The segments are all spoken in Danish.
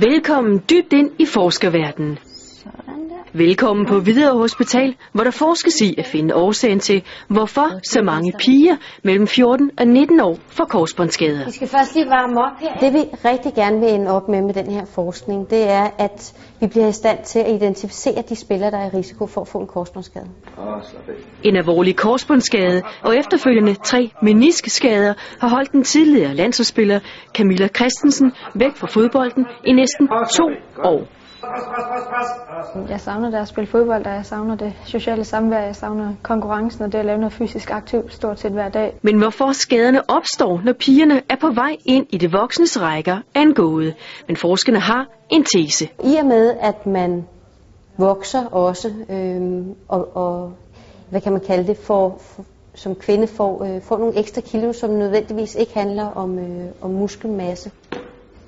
Velkommen dybt ind i forskerverdenen. Velkommen på Hvidovre Hospital, hvor der forskes i at finde årsagen til, hvorfor så mange piger mellem 14 og 19 år får korsbåndsskader. Vi skal først lige varme op her. Det vi rigtig gerne vil ende op med den her forskning, det er, at vi bliver i stand til at identificere de spillere, der er i risiko for at få en korsbåndsskade. En alvorlig korsbåndsskade og efterfølgende 3 meniskskader har holdt den tidligere landsholdsspiller Camilla Christensen væk fra fodbolden i næsten 2 år. Jeg savner det at spille fodbold, og jeg savner det sociale samvær, jeg savner konkurrencen og det at lave noget fysisk aktivt stort set hver dag. Men hvorfor skaderne opstår, når pigerne er på vej ind i det voksnes rækker, er en gåde. Men forskerne har en tese. I og med, at man vokser også, og hvad kan man kalde det, som kvinde får nogle ekstra kilo, som nødvendigvis ikke handler om muskelmasse.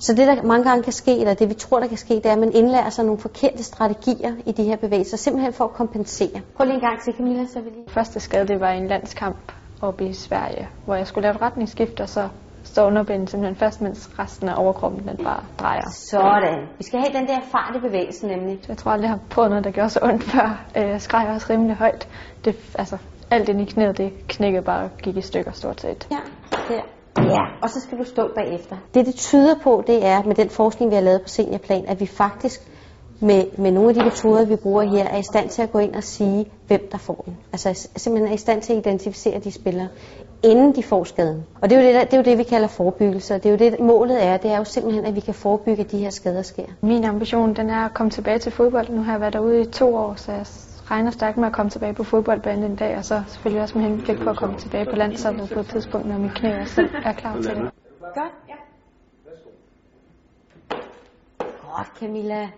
Så det, der mange gange kan ske, eller det vi tror, der kan ske, det er, at man indlærer sig nogle forkerte strategier i de her bevægelser, simpelthen for at kompensere. Prøv lige en gang til, Camilla, så vil lige... Første skade, det var en landskamp oppe i Sverige, hvor jeg skulle lave et retningsskift, og så står underbenet simpelthen fast, mens resten af overkroppen den bare drejer. Sådan. Vi skal have den der fart i bevægelsen, nemlig. Jeg tror aldrig, jeg har prøvet noget, der gjorde så ondt før. Jeg skreg også rimelig højt. Alt ind i knæet, det knækkede bare og gik i stykker stort set. Ja, der. Ja, og så skal du stå bagefter. Det tyder på, det er med den forskning, vi har lavet på seniorplan, at vi faktisk med nogle af de metoder, vi bruger her, er i stand til at gå ind og sige, hvem der får den. Altså simpelthen er i stand til at identificere de spillere, inden de får skaden. Og det er jo det vi kalder forebyggelse, og det er jo det, målet er, det er jo simpelthen, at vi kan forebygge, at de her skader sker. Min ambition, den er at komme tilbage til fodbold. Nu har jeg været derude i 2 år, så jeg regner stærkt med at komme tilbage på fodboldbanen en dag, og så selvfølgelig også med henblik på at komme tilbage på landsholdet på et tidspunkt, når mit knæ også er klar til det. Godt, ja. Godt, Camilla.